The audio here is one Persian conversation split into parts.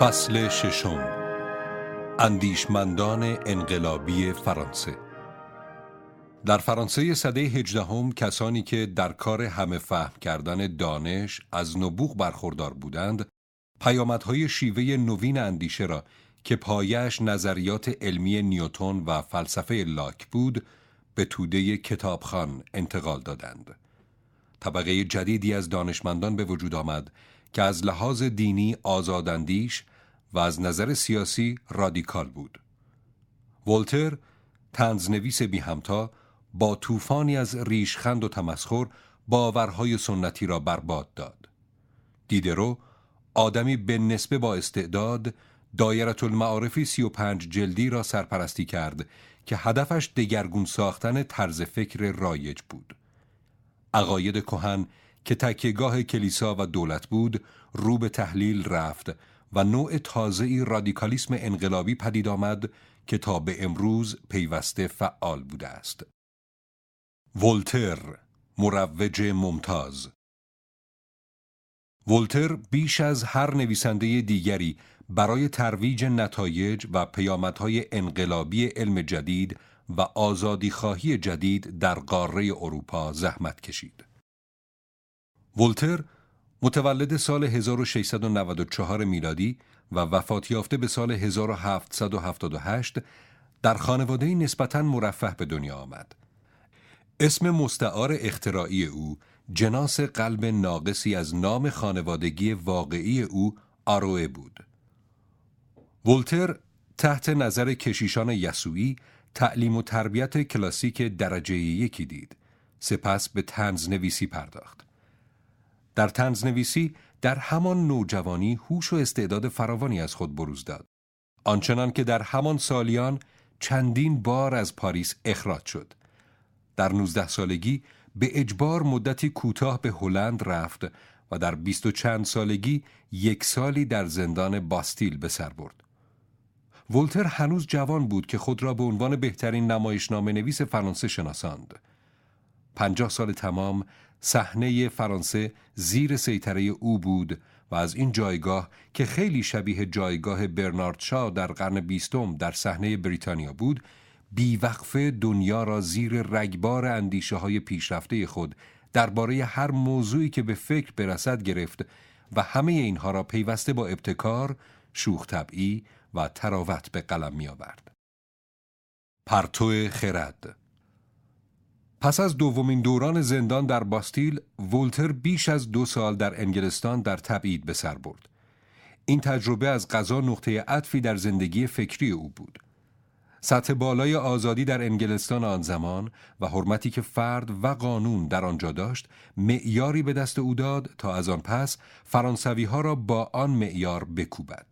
فصل ششم، اندیشمندان انقلابی فرانسه. در فرانسه سده 18 کسانی که در کار همه فهم کردن دانش از نبوغ برخوردار بودند، پیامدهای شیوه نوین اندیشه را که پایش نظریات علمی نیوتن و فلسفه لاک بود، به توده کتابخوان انتقال دادند. طبقه جدیدی از دانشمندان به وجود آمد که از لحاظ دینی آزاداندیش و از نظر سیاسی رادیکال بود. ولتر، طنزنویس بی همتا، با طوفانی از ریشخند و تمسخر باورهای سنتی را برباد داد. دیدرو، آدمی به نسبه با استعداد، دایره المعارف 35 جلدی را سرپرستی کرد که هدفش دگرگون ساختن طرز فکر رایج بود. عقاید کهن که تکیه‌گاه کلیسا و دولت بود، رو به تحلیل رفت و نوع تازه‌ای رادیکالیسم انقلابی پدید آمد که تا به امروز پیوسته فعال بوده است. ولتر، مروج ممتاز. ولتر بیش از هر نویسنده دیگری برای ترویج نتایج و پیامدهای انقلابی علم جدید و آزادیخواهی جدید در قاره اروپا زحمت کشید. ولتر متولد سال 1694 میلادی و وفات یافته به سال 1778 در خانواده نسبتاً مرفه به دنیا آمد. اسم مستعار اختراعی او جناس قلب ناقصی از نام خانوادگی واقعی او، آروه بود. ولتر تحت نظر کشیشان یسوعی تعلیم و تربیت کلاسیک درجه یکی دید، سپس به طنزنویسی پرداخت. در طنزنویسی در همان نوجوانی هوش و استعداد فراوانی از خود بروز داد، آنچنان که در همان سالیان چندین بار از پاریس اخراج شد. در 19 سالگی به اجبار مدتی کوتاه به هلند رفت و در 20 و چند سالگی 1 سالی در زندان باستیل به سر برد. ولتر هنوز جوان بود که خود را به عنوان بهترین نمایشنامه نویس فرانسه شناساند. 50 سال تمام صحنه فرانسه زیر سیطره او بود و از این جایگاه که خیلی شبیه جایگاه برنارد شا در قرن 20 در صحنه بریتانیا بود، بیوقفه دنیا را زیر رگبار اندیشه های پیشرفته خود درباره هر موضوعی که به فکر برسد گرفت و همه اینها را پیوسته با ابتکار، شوخ طبعی و تراوت به قلم می آورد. پرتو خرد. پس از دومین دوران زندان در باستیل، ولتر بیش از 2 سال در انگلستان در تبعید به سر برد. این تجربه از قضا نقطه عطفی در زندگی فکری او بود. سطح بالای آزادی در انگلستان آن زمان و حرمتی که فرد و قانون در آنجا داشت، معیاری به دست او داد تا از آن پس فرانسوی‌ها را با آن معیار بکوبد.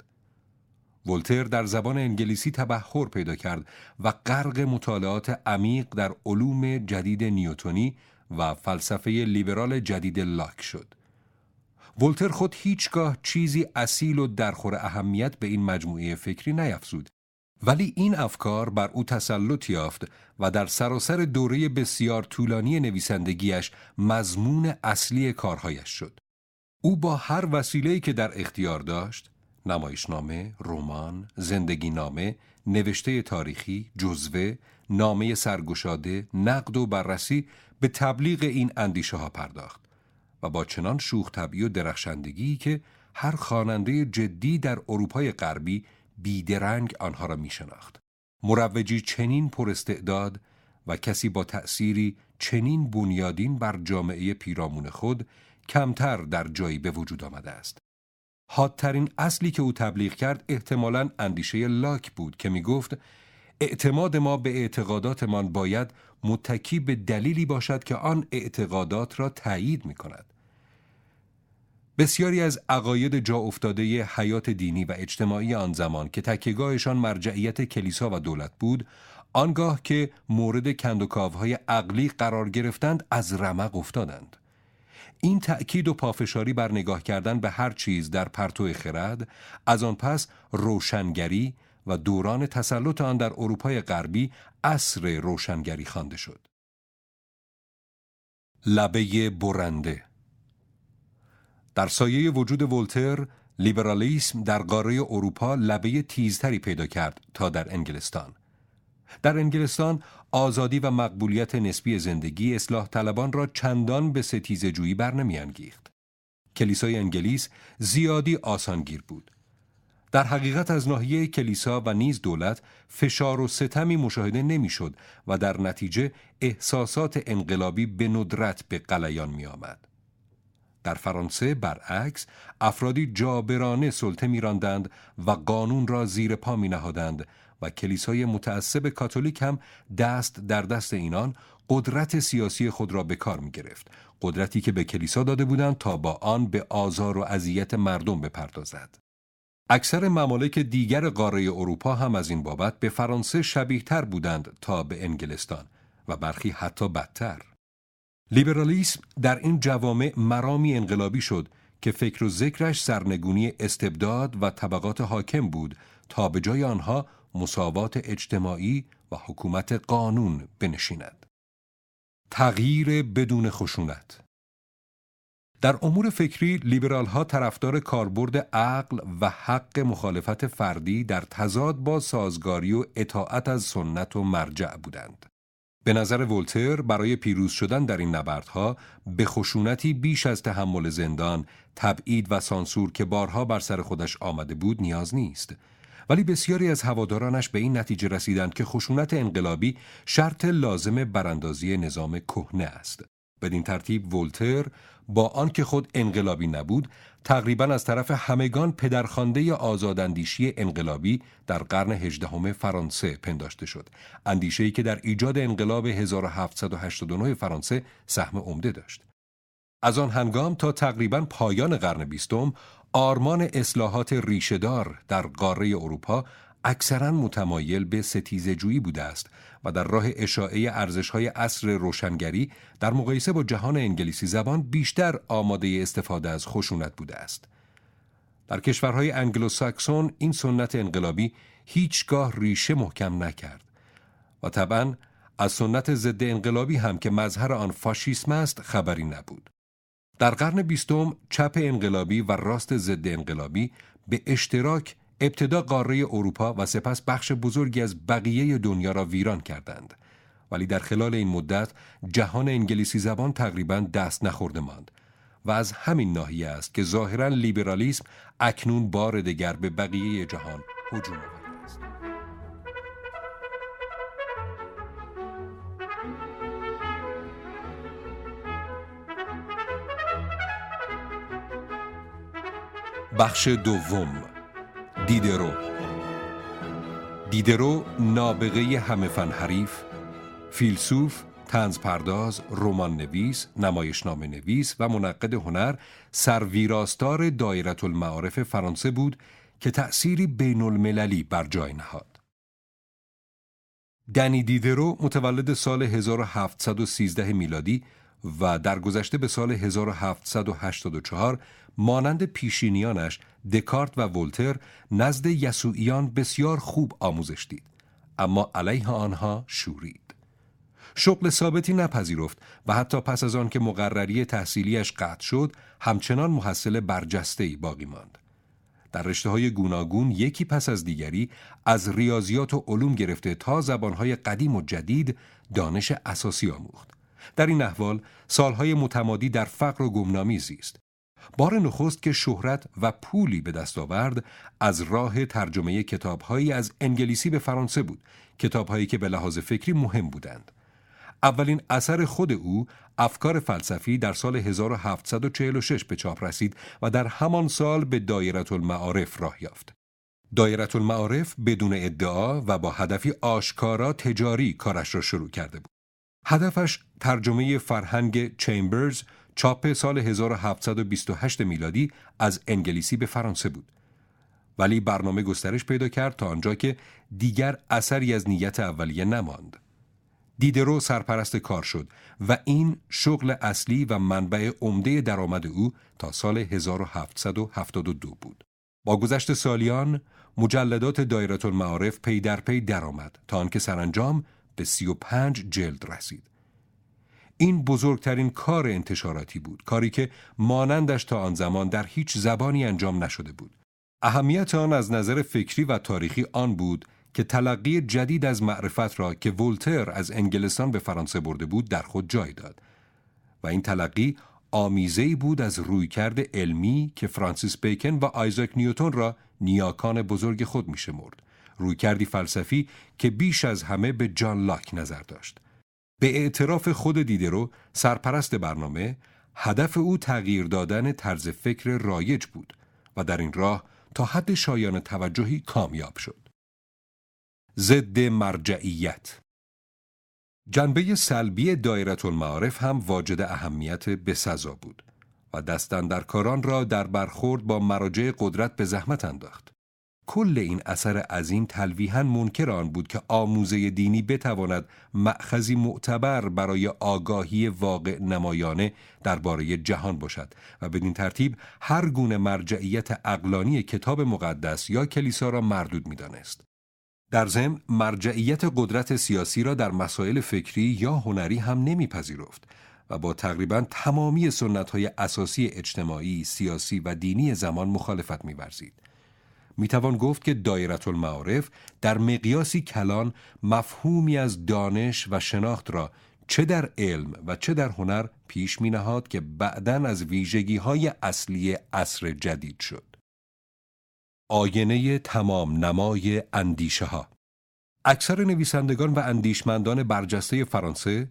ولتر در زبان انگلیسی تبحر پیدا کرد و غرق مطالعات عمیق در علوم جدید نیوتنی و فلسفه لیبرال جدید لاک شد. ولتر خود هیچگاه چیزی اصیل و درخور اهمیت به این مجموعه فکری نیفزود، ولی این افکار بر او تسلط یافت و در سراسر دوره بسیار طولانی نویسندگیش مضمون اصلی کارهایش شد. او با هر وسیله‌ای که در اختیار داشت، نمایشنامه، رمان، زندگینامه، نوشته تاریخی، جزوه، نامه سرگشاده، نقد و بررسی، به تبلیغ این اندیشه ها پرداخت و با چنان شوخ طبعی و درخشندگی که هر خواننده جدی در اروپای غربی بیدرنگ آنها را می شناخت. مروجی چنین پراستعداد و کسی با تأثیری چنین بنیادین بر جامعه پیرامون خود کمتر در جایی به وجود آمده است. حادترین اصلی که او تبلیغ کرد احتمالاً اندیشه لاک بود که می گفت اعتماد ما به اعتقاداتمان باید متکی به دلیلی باشد که آن اعتقادات را تأیید می کند. بسیاری از عقاید جا افتاده ی حیات دینی و اجتماعی آن زمان که تکیه‌گاهشان مرجعیت کلیسا و دولت بود، آنگاه که مورد کندوکاوهای عقلی قرار گرفتند از رمق افتادند. این تأکید و پافشاری بر نگاه کردن به هر چیز در پرتو خرد، از آن پس روشنگری و دوران تسلط آن در اروپای غربی عصر روشنگری خوانده شد. لبه برنده. در سایه وجود ولتر لیبرالیسم در قاره اروپا لبه تیزتری پیدا کرد تا در انگلستان. در انگلستان آزادی و مقبولیت نسبی زندگی اصلاح طلبان را چندان به ستیزه‌جویی برنمی‌انگیخت. کلیسای انگلیس زیادی آسانگیر بود. در حقیقت از ناحیه کلیسا و نیز دولت فشار و ستمی مشاهده نمی‌شد و در نتیجه احساسات انقلابی به ندرت به غلیان می‌آمد. در فرانسه برعکس افرادی جابرانه سلطه می‌راندند و قانون را زیر پا می‌نهادند و کلیسای متعصب کاتولیک هم دست در دست اینان قدرت سیاسی خود را به کار می‌گرفت، قدرتی که به کلیسا داده بودند تا با آن به آزار و اذیت مردم بپردازد. اکثر ممالک دیگر قاره اروپا هم از این بابت به فرانسه شبیه‌تر بودند تا به انگلستان و برخی حتی بدتر. لیبرالیسم در این جوامع مرامی انقلابی شد که فکر و ذکرش سرنگونی استبداد و طبقات حاکم بود تا به جای آنها مساوات اجتماعی و حکومت قانون بنشیند. تغییر بدون خشونت. در امور فکری لیبرال ها طرفدار کاربرد عقل و حق مخالفت فردی در تضاد با سازگاری و اطاعت از سنت و مرجع بودند. به نظر ولتر برای پیروز شدن در این نبردها به خشونتی بیش از تحمل زندان، تبعید و سانسور که بارها بر سر خودش آمده بود نیاز نیست، ولی بسیاری از هوادارانش به این نتیجه رسیدند که خشونت انقلابی شرط لازم براندازی نظام کهنه است. بدین ترتیب ولتر با آنکه خود انقلابی نبود، تقریباً از طرف همگان پدرخوانده آزاداندیشی انقلابی در قرن 18 فرانسه پنداشته شد، اندیشه‌ای که در ایجاد انقلاب 1789 فرانسه سهم عمده داشت. از آن هنگام تا تقریباً پایان قرن 20 آرمان اصلاحات ریشه‌دار در قاره اروپا اکثراً متمایل به ستیزه‌جویی بوده است و در راه اشاعه ارزش‌های عصر روشنگری در مقایسه با جهان انگلیسی زبان بیشتر آماده استفاده از خشونت بوده است. در کشورهای انگلوساکسون این سنت انقلابی هیچگاه ریشه محکم نکرد و طبعاً از سنت ضد انقلابی هم که مظهر آن فاشیسم است خبری نبود. در قرن 20 چپ انقلابی و راست ضد انقلابی به اشتراک ابتدا قاره اروپا و سپس بخش بزرگی از بقیه دنیا را ویران کردند، ولی در خلال این مدت جهان انگلیسی زبان تقریباً دست نخورده ماند و از همین ناحیه است که ظاهراً لیبرالیسم اکنون بار دیگر به بقیه جهان هجوم آورده است. بخش دوم، دیدرو نابغه همه فن حریف، فیلسوف، طنزپرداز، رمان نویس، نمایشنامه نویس و منقد هنر، سرویراستار دایره المعارف فرانسه بود که تأثیری بین المللی بر جای نهاد. دنی دیدرو متولد سال 1713 میلادی و درگذشته به سال 1784 مانند پیشینیانش دکارت و ولتر نزد یسوعیان بسیار خوب آموزش دید، اما علیه آنها شورید. شغل ثابتی نپذیرفت و حتی پس از آن که مقرری تحصیلیش قطع شد همچنان محصل برجسته‌ای باقی ماند. در رشته‌های گوناگون یکی پس از دیگری از ریاضیات و علوم گرفته تا زبان‌های قدیم و جدید دانش اساسی آموخت. در این احوال سالهای متمادی در فقر و گمنامی زیست. بار نخست که شهرت و پولی به دست آورد از راه ترجمه کتابهایی از انگلیسی به فرانسه بود، کتابهایی که به لحاظ فکری مهم بودند. اولین اثر خود او، افکار فلسفی، در سال 1746 به چاپ رسید و در همان سال به دایره المعارف راه یافت. دایره المعارف بدون ادعا و با هدفی آشکارا تجاری کارش را شروع کرده بود. هدفش ترجمه فرهنگ چیمبرز، چاپ سال 1728 میلادی، از انگلیسی به فرانسه بود، ولی برنامه گسترش پیدا کرد تا آنجا که دیگر اثری از نیت اولیه نماند. دیدرو سرپرست کار شد و این شغل اصلی و منبع عمده درآمد او تا سال 1772 بود. با گذشت سالیان مجلدات دایره المعارف پی در پی درآمد تا آنکه سرانجام به 35 جلد رسید. این بزرگترین کار انتشاراتی بود، کاری که مانندش تا آن زمان در هیچ زبانی انجام نشده بود. اهمیت آن از نظر فکری و تاریخی آن بود که تلقی جدید از معرفت را که ولتر از انگلستان به فرانسه برده بود در خود جای داد و این تلقی آمیزه‌ای بود از رویکرد علمی که فرانسیس بیکن و آیزاک نیوتن را نیاکان بزرگ خود می‌شمرد، رویکردی فلسفی که بیش از همه به جان لاک نظر داشت. به اعتراف خود دیدرو، سرپرست برنامه، هدف او تغییر دادن طرز فکر رایج بود و در این راه تا حد شایان توجهی کامیاب شد. ضد مرجعیت. جنبه سلبی دایره المعارف هم واجد اهمیت بسزا بود و دستاندرکاران را در برخورد با مراجع قدرت به زحمت انداخت. کل این اثر عظیم تلویحاً منکر آن بود که آموزه دینی بتواند مأخذی معتبر برای آگاهی واقع نمایانه درباره جهان باشد و بدین ترتیب هر گونه مرجعیت عقلانی کتاب مقدس یا کلیسا را مردود می‌دانست. در ضمن مرجعیت قدرت سیاسی را در مسائل فکری یا هنری هم نمیپذیرفت و با تقریباً تمامی سنت‌های اساسی اجتماعی، سیاسی و دینی زمان مخالفت می‌ورزید. میتوان گفت که دایره المعارف در مقیاسی کلان مفهومی از دانش و شناخت را چه در علم و چه در هنر پیش مینهاد که بعداً از ویژگی‌های اصلی عصر جدید شد. آینه تمام نمای اندیشه ها. اکثر نویسندگان و اندیشمندان برجسته فرانسه،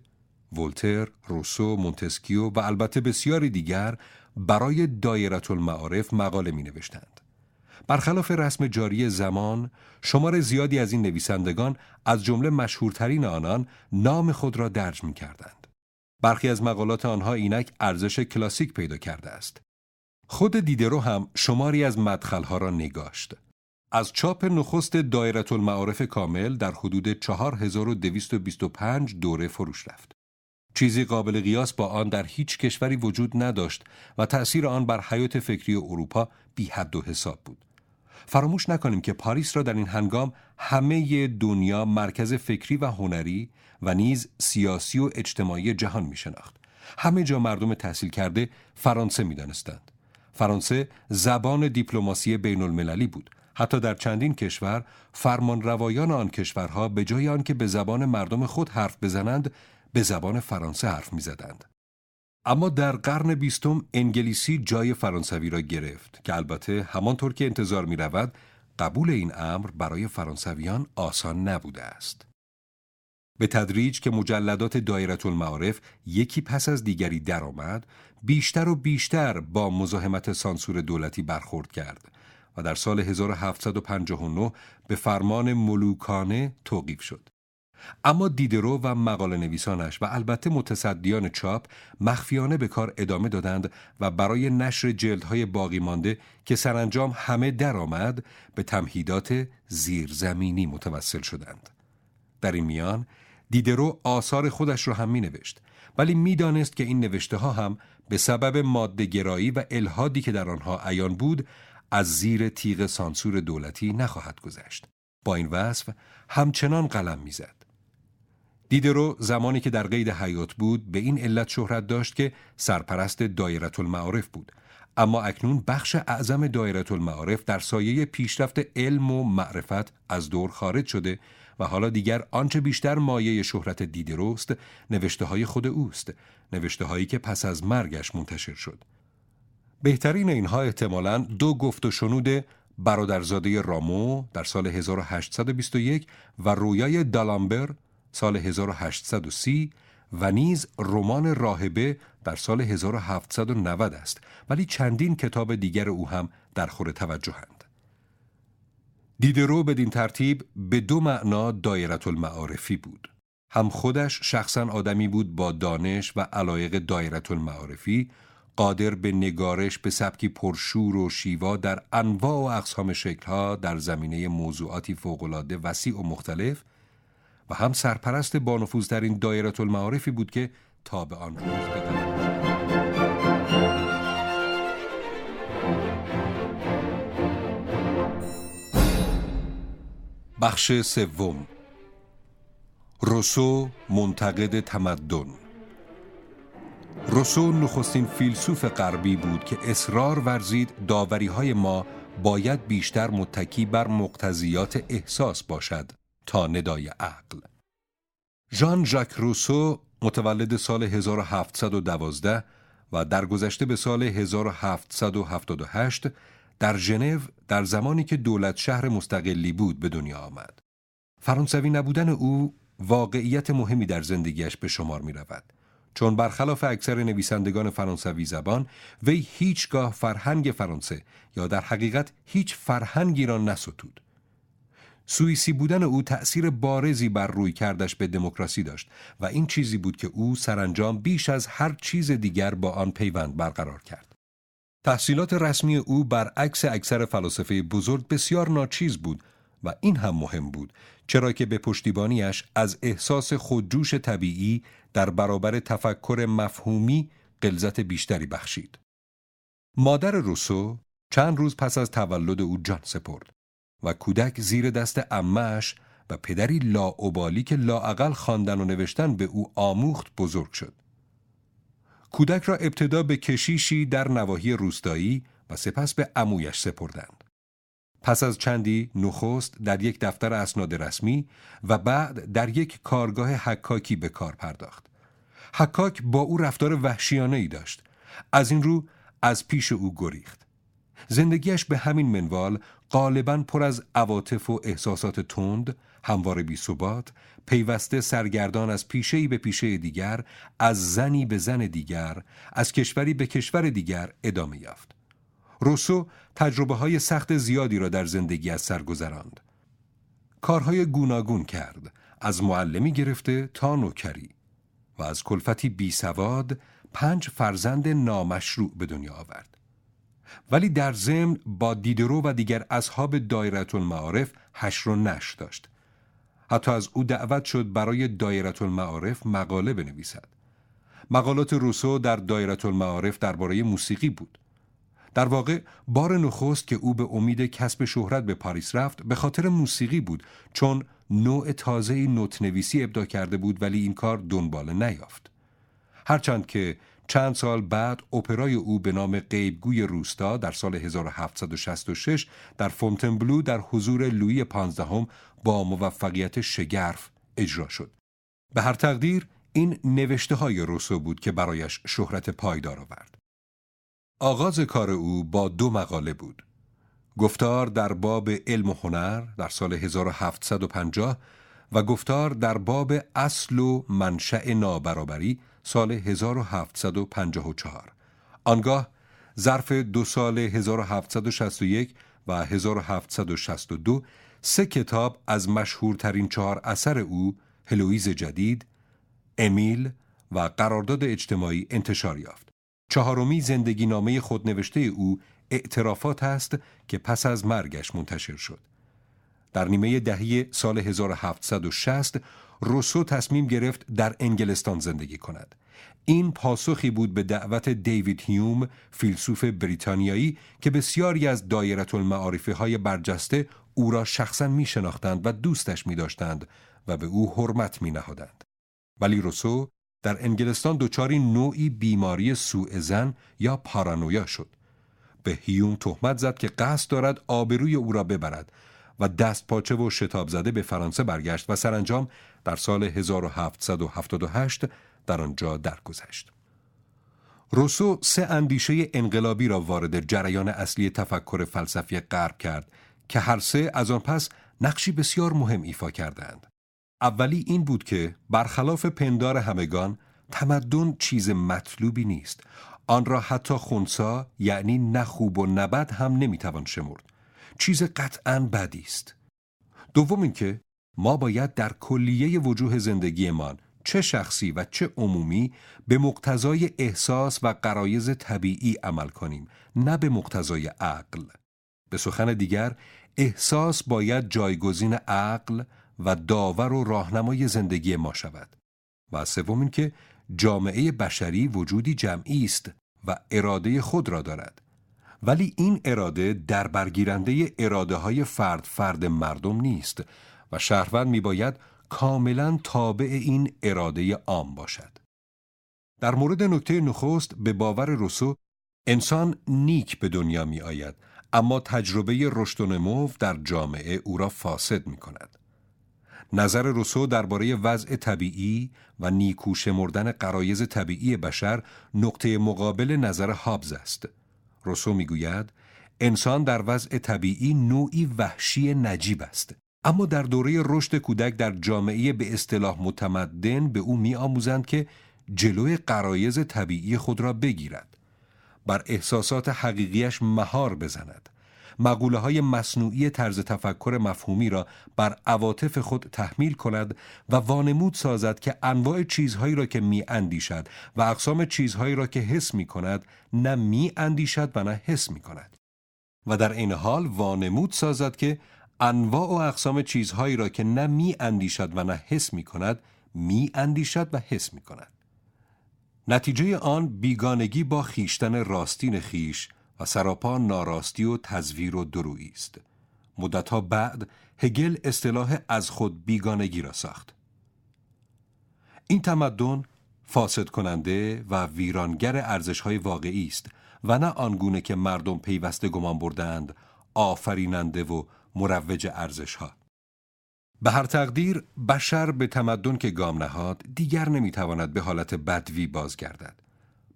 ولتر، روسو، مونتسکیو و البته بسیاری دیگر، برای دایره المعارف مقاله می نوشتند. برخلاف رسم جاری زمان، شمار زیادی از این نویسندگان از جمله مشهورترین آنان نام خود را درج می کردند. برخی از مقالات آنها اینک ارزش کلاسیک پیدا کرده است. خود دیدرو هم شماری از مدخلها را نگاشت. از چاپ نخست دایره المعارف کامل در حدود 4225 دوره فروش رفت. چیزی قابل قیاس با آن در هیچ کشوری وجود نداشت و تأثیر آن بر حیات فکری اروپا بی حد و حساب بود. فراموش نکنیم که پاریس را در این هنگام همه دنیا مرکز فکری و هنری و نیز سیاسی و اجتماعی جهان می شناخت. همه جا مردم تحصیل کرده فرانسه می دانستند. فرانسه زبان دیپلماسی بین المللی بود. حتی در چندین کشور فرمانروایان آن کشورها به جای آن که به زبان مردم خود حرف بزنند، به زبان فرانسه حرف می‌زدند. اما در قرن 20 انگلیسی جای فرانسوی را گرفت که البته همانطور که انتظار می‌رود، قبول این امر برای فرانسویان آسان نبوده است. به تدریج که مجلدات دایره المعارف یکی پس از دیگری درآمد، بیشتر و بیشتر با مزاحمت سانسور دولتی برخورد کرد و در سال 1759 به فرمان ملوکانه توقیف شد. اما دیدرو و مقاله نویسانش و البته متصدیان چاپ مخفیانه به کار ادامه دادند و برای نشر جلدهای باقی مانده که سرانجام همه درآمد، به تمهیدات زیرزمینی متوسل شدند. در این میان دیدرو آثار خودش را هم می نوشت، ولی می دانست که این نوشته ها هم به سبب ماده‌گرایی و الحادی که در آنها عیان بود از زیر تیغ سانسور دولتی نخواهد گذشت. با این وصف همچنان قلم می زد. دیدرو زمانی که در قید حیات بود به این علت شهرت داشت که سرپرست دایره المعارف بود، اما اکنون بخش اعظم دایره المعارف در سایه پیشرفت علم و معرفت از دور خارج شده و حالا دیگر آنچه بیشتر مایه شهرت دیدروست نوشته‌های خود اوست، نوشته‌هایی که پس از مرگش منتشر شد. بهترین اینها احتمالاً دو گفت و شنود برادرزاده رامو در سال 1821 و رویای دالامبر سال 1830 و نیز رمان راهبه در سال 1790 است، ولی چندین کتاب دیگر او هم در خور توجهند. دیدرو بدین ترتیب به دو معنا دایره المعارفی بود. هم خودش شخصاً آدمی بود با دانش و علایق دایره المعارفی، قادر به نگارش به سبکی پرشور و شیوا در انواع و اقسام شکلها در زمینه موضوعاتی فوق‌العاده وسیع و مختلف، و هم سرپرست با نفوذترین دایره المعارفی بود که تا به آن روز بود. بخش سوم، روسو منتقد تمدن. روسو نخستین فیلسوف غربی بود که اصرار ورزید داوری‌های ما باید بیشتر متکی بر مقتضیات احساس باشد تا ندای عقل. ژان ژاک روسو متولد سال 1712 و درگذشته به سال 1778 در ژنو در زمانی که دولت شهر مستقلی بود به دنیا آمد. فرانسوی نبودن او واقعیت مهمی در زندگیش به شمار می رود، چون برخلاف اکثر نویسندگان فرانسوی زبان وی هیچگاه فرهنگ فرانسه یا در حقیقت هیچ فرهنگی را نستود. سوئیسی بودن او تأثیر بارزی بر روی کردش به دموکراسی داشت و این چیزی بود که او سرانجام بیش از هر چیز دیگر با آن پیوند برقرار کرد. تحصیلات رسمی او برعکس اکثر فلاسفه بزرگ بسیار ناچیز بود و این هم مهم بود، چرا که به پشتیبانیش از احساس خودجوش طبیعی در برابر تفکر مفهومی غلظت بیشتری بخشید. مادر روسو چند روز پس از تولد او جان سپرد و کودک زیر دست عمه‌اش و پدری لاابالی که لااقل خواندن و نوشتن به او آموخت بزرگ شد. کودک را ابتدا به کشیشی در نواحی روستایی و سپس به عمویش سپردند. پس از چندی نخست در یک دفتر اسناد رسمی و بعد در یک کارگاه حکاکی به کار پرداخت. حکاک با او رفتار وحشیانه‌ای داشت. از این رو از پیش او گریخت. زندگیش به همین منوال غالباً پر از عواطف و احساسات تند، همواره بی‌ثبات، پیوسته سرگردان از پیشه‌ای به پیشه دیگر، از زنی به زن دیگر، از کشوری به کشور دیگر ادامه یافت. روسو تجربه‌های سخت زیادی را در زندگی از سر گذراند. کارهای گوناگون کرد، از معلمی گرفته تا نوکری و از کلفتی بی‌سواد 5 فرزند نامشروع به دنیا آورد. ولی در ضمن با دیدرو و دیگر اصحاب دایره المعارف حشر و نشر داشت. حتی از او دعوت شد برای دایره المعارف مقاله بنویسد. مقالات روسو در دایره المعارف درباره موسیقی بود. در واقع بار نخست که او به امید کسب شهرت به پاریس رفت به خاطر موسیقی بود، چون نوع تازه‌ای نوت‌نویسی ابداع کرده بود ولی این کار دنباله نیافت. هرچند که چند سال بعد اپرای او به نام غیبگوی روستا در سال 1766 در فونتنبلو در حضور لویی 15 با موفقیت شگرف اجرا شد. به هر تقدیر این نوشته های روسو بود که برایش شهرت پایدار آورد. آغاز کار او با 2 مقاله بود: گفتار در باب علم و هنر در سال 1750 و گفتار در باب اصل و منشأ نابرابری سال 1754. آنگاه ظرف 2 سال 1761 و 1762 3 کتاب از مشهورترین 4 اثر او، هلوئیز جدید، امیل و قرارداد اجتماعی انتشار یافت. 4می زندگی نامه خودنوشته او اعترافات است که پس از مرگش منتشر شد. در نیمه دهه سال 1760 روسو تصمیم گرفت در انگلستان زندگی کند. این پاسخی بود به دعوت دیوید هیوم، فیلسوف بریتانیایی که بسیاری از دایره المعارفهای برجسته او را شخصاً می شناختند و دوستش می داشتند و به او حرمت می نهادند. ولی روسو در انگلستان دچار نوعی بیماری سوء ظن یا پارانویا شد. به هیوم تهمت زد که قصد دارد آبروی او را ببرد و دست پاچه و شتاب زده به فرانسه برگشت و سرانجام در سال 1778 در آنجا درگذشت. روسو 3 اندیشه انقلابی را وارد جریان اصلی تفکر فلسفی غرب کرد که هر 3 از آن پس نقشی بسیار مهم ایفا کردند. اولی این بود که برخلاف پندار همگان تمدن چیز مطلوبی نیست. آن را حتی خنثی یعنی نه خوب و نه بد هم نمیتوان شمرد. چیز قطعاً بدی است. دوم این که ما باید در کلیه وجوه زندگیمان، چه شخصی و چه عمومی، به مقتضای احساس و غرایز طبیعی عمل کنیم، نه به مقتضای عقل. به سخن دیگر، احساس باید جایگزین عقل و داور و راهنمای زندگی ما شود. و سوم این که جامعه بشری وجودی جمعی است و اراده خود را دارد. ولی این اراده در برگیرنده اراده های فرد مردم نیست و شهروند می باید کاملا تابع این اراده عام باشد. در مورد نکته نخست به باور روسو انسان نیک به دنیا می آید، اما تجربه رشد و نمو در جامعه او را فاسد می کند. نظر روسو درباره وضع طبیعی و نیکو شمردن غرایز طبیعی بشر نقطه مقابل نظر هابز است. روسو می گوید انسان در وضع طبیعی نوعی وحشی نجیب است، اما در دوره رشد کودک در جامعه به اصطلاح متمدن به او می آموزند که جلوی غرایز طبیعی خود را بگیرد، بر احساسات حقیقیش مهار بزند، مقوله های مصنوعی طرز تفکر مفهومی را بر عواطف خود تحمیل کند و وانمود سازد که انواع چیزهایی را که می اندیشد و اقسام چیزهایی را که حس می کند نه می اندیشد و نه حس می کند، و در این حال وانمود سازد که انواع و اقسام چیزهایی را که نه می اندیشد و نه حس می کند می اندیشد و حس می کند. نتیجه آن بیگانگی با خیشتن راستین خیش و سراپا ناراستی و تزویر و درویی است. مدتها بعد هگل اصطلاح از خود بیگانگی را ساخت. این تمدن فاسد کننده و ویرانگر ارزش‌های واقعی است و نه آنگونه که مردم پیوسته گمان بردند آفریننده و مروج ارزش‌ها. به هر تقدیر بشر به تمدن که گام نهاد دیگر نمیتواند به حالت بدوی بازگردد.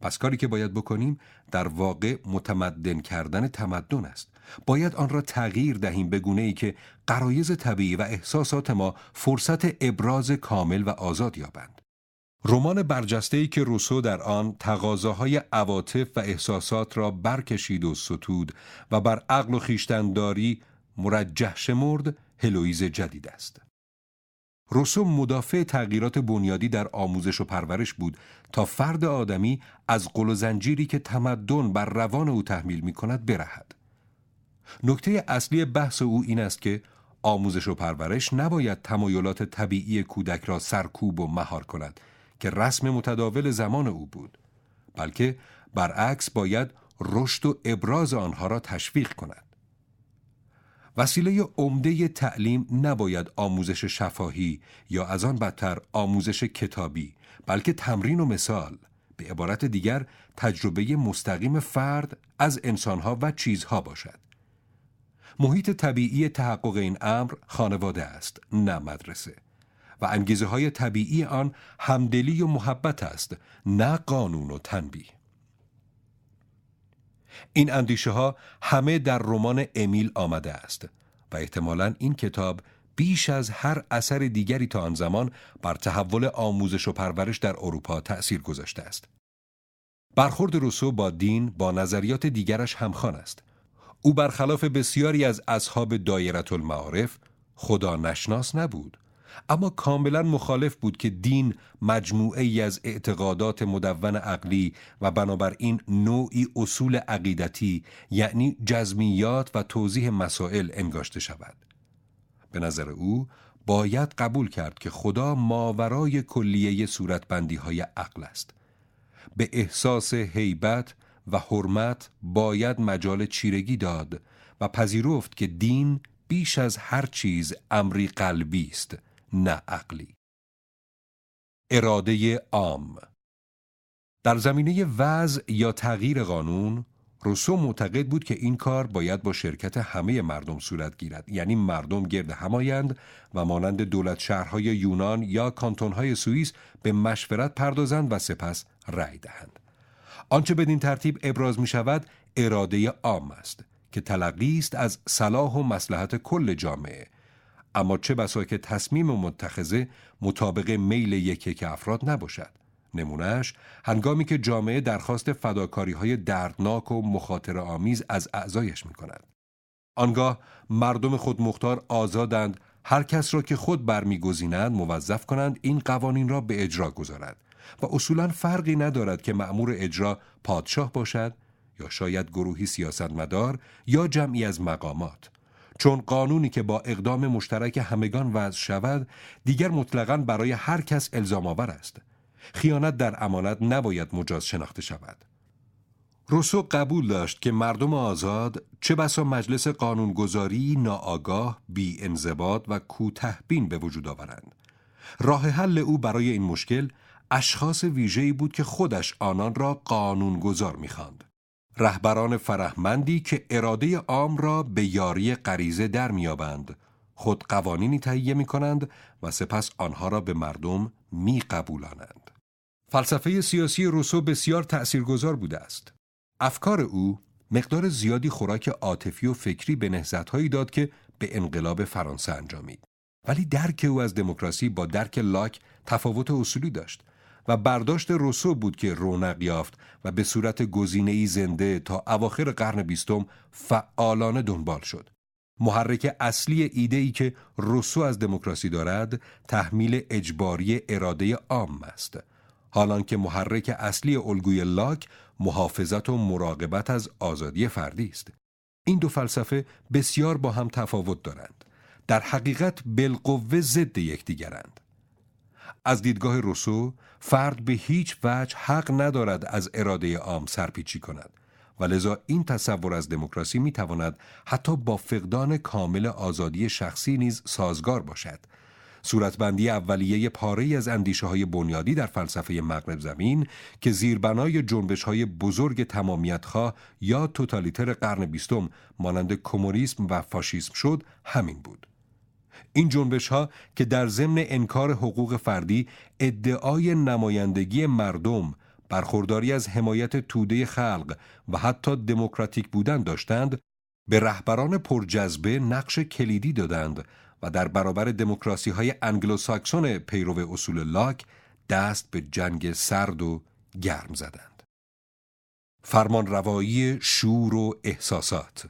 پس کاری که باید بکنیم در واقع متمدن کردن تمدن است. باید آن را تغییر دهیم به گونه ای که غرایز طبیعی و احساسات ما فرصت ابراز کامل و آزاد یابند. رمان برجسته‌ای که روسو در آن تقاضاهای عواطف و احساسات را برکشید و ستود و بر عقل و خویشتن‌داری مرجح شمرد، هلوئیز جدید است. روسو مدافع تغییرات بنیادی در آموزش و پرورش بود تا فرد آدمی از غل و زنجیری که تمدن بر روان او تحمیل می کند برهد. نکته اصلی بحث او این است که آموزش و پرورش نباید تمایلات طبیعی کودک را سرکوب و مهار کند که رسم متداول زمان او بود، بلکه برعکس باید رشد و ابراز آنها را تشویق کند. وسیله عمده تعلیم نباید آموزش شفاهی یا از آن بدتر آموزش کتابی، بلکه تمرین و مثال، به عبارت دیگر تجربه مستقیم فرد از انسانها و چیزها باشد. محیط طبیعی تحقق این امر خانواده است، نه مدرسه، و انگیزه های طبیعی آن همدلی و محبت است، نه قانون و تنبیه. این اندیشه ها همه در رمان امیل آمده است و احتمالاً این کتاب بیش از هر اثر دیگری تا آن زمان بر تحول آموزش و پرورش در اروپا تأثیر گذاشته است. برخورد روسو با دین با نظریات دیگرش همخوان است. او برخلاف بسیاری از اصحاب دایره المعارف خدا نشناس نبود، اما کاملا مخالف بود که دین مجموعه ای از اعتقادات مدون عقلی و بنابراین نوعی اصول عقیدتی، یعنی جزمیات و توضیح مسائل انگاشته شود. به نظر او باید قبول کرد که خدا ماورای کلیه صورتبندی های عقل است. به احساس هیبت و حرمت باید مجال چیرگی داد و پذیرفت که دین بیش از هر چیز امری قلبی است، نه عقلی. اراده عام در زمینه وضع یا تغییر قانون، روسو معتقد بود که این کار باید با شرکت همه مردم صورت گیرد، یعنی مردم گرد هم آیند و مانند دولت شهرهای یونان یا کانتونهای سوئیس به مشورت پردازند و سپس رأی دهند. آنچه بدین ترتیب ابراز می شود اراده عام است که تلقی است از صلاح و مصلحت کل جامعه، اما چه بسا که تصمیم متخذه مطابق میل یکی که افراد نباشد. نمونهش هنگامی که جامعه درخواست فداکاری‌های دردناک و مخاطره آمیز از اعضایش می‌کند. آنگاه مردم خودمختار آزادند هر کس را که خود برمی‌گزینند موظف کنند این قوانین را به اجرا گذارد و اصولاً فرقی ندارد که مأمور اجرا پادشاه باشد یا شاید گروهی سیاستمدار یا جمعی از مقامات، چون قانونی که با اقدام مشترک همگان وضع شود دیگر مطلقاً برای هر کس الزام آور است. خیانت در امانت نباید مجاز شناخته شود. روسو قبول داشت که مردم آزاد چه بسا مجلس قانونگذاری ناآگاه، بی انضباط و کوتاه‌بین به وجود آورند. راه حل او برای این مشکل اشخاص ویژه‌ای بود که خودش آنان را قانونگذار می‌خواند. رهبران فرهمندی که اراده عام را به یاری غریزه درمی‌یابند، خود قوانینی تهیه می‌کنند و سپس آنها را به مردم می‌قبولانند. فلسفه سیاسی روسو بسیار تأثیرگذار بوده است. افکار او مقدار زیادی خوراک عاطفی و فکری به نهضت‌هایی داد که به انقلاب فرانسه انجامید. ولی درک او از دموکراسی با درک لاک تفاوت اصولی داشت و برداشت روسو بود که رونق یافت و به صورت گزینه‌ای زنده تا اواخر قرن بیستم فعالانه دنبال شد. محرک اصلی ایده‌ای که روسو از دموکراسی دارد، تحمیل اجباری اراده عام است. حالان که محرک اصلی الگوی لاک محافظت و مراقبت از آزادی فردی است. این دو فلسفه بسیار با هم تفاوت دارند. در حقیقت بالقوه ضد یکدیگرند. از دیدگاه روسو، فرد به هیچ وجه حق ندارد از اراده عام سرپیچی کند و لذا این تصور از دموکراسی میتواند حتی با فقدان کامل آزادی شخصی نیز سازگار باشد. صورتبندی اولیه پاره‌ای از اندیشه‌های بنیادی در فلسفه مغرب زمین که زیربنای جنبش‌های بزرگ تمامیت‌خواه یا توتالیتر قرن بیستم مانند کمونیسم و فاشیسم شد، همین بود. این جنبش‌ها که در ضمن انکار حقوق فردی ادعای نمایندگی مردم، برخورداری از حمایت توده خلق و حتی دموکراتیک بودن داشتند، به رهبران پرجذبه نقش کلیدی دادند و در برابر دموکراسی‌های انگلوساکسون پیرو اصول لاک دست به جنگ سرد و گرم زدند. فرمانروایی شور و احساسات.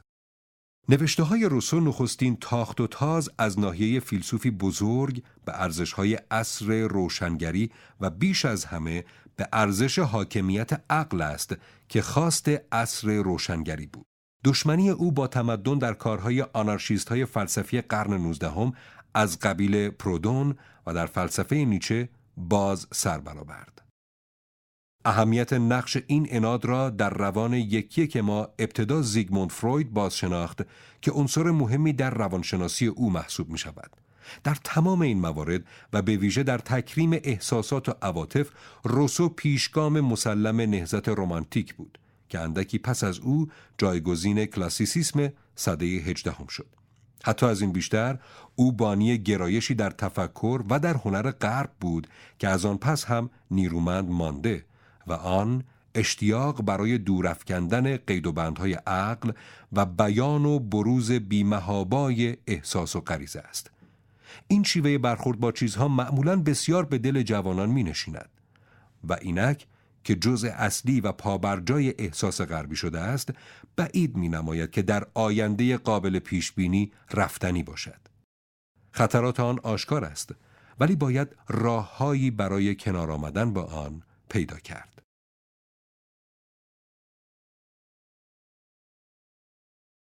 نوشته‌های روسو نخستین تاخت و تاز از ناحیه فیلسوفی بزرگ به ارزش‌های عصر روشنگری و بیش از همه به ارزش حاکمیت عقل است که خواست عصر روشنگری بود. دشمنی او با تمدن در کارهای آنارشیست‌های فلسفی قرن 19 از قبیل پرودون و در فلسفه نیچه باز سر برآورد. اهمیت نقش این عناد را در روان یکی که ما ابتدا زیگموند فروید باز شناخت که عنصر مهمی در روانشناسی او محسوب می شود. در تمام این موارد و به ویژه در تکریم احساسات و عواطف، روسو پیشگام مسلم نهضت رمانتیک بود که اندکی پس از او جایگزین کلاسیسیسم سده 18 شد. حتی از این بیشتر، او بانی گرایشی در تفکر و در هنر غرب بود که از آن پس هم نیرومند مانده و آن اشتیاق برای دورافکندن قید و بندهای عقل و بیان و بروز بی‌محابای احساس و غریزه است. این شیوه برخورد با چیزها معمولاً بسیار به دل جوانان می نشیند و اینک که جزء اصلی و پابرجای احساس غربی شده است، بعید می نماید که در آینده قابل پیشبینی رفتنی باشد. خطرات آن آشکار است، ولی باید راه‌هایی برای کنار آمدن با آن پیدا کرد.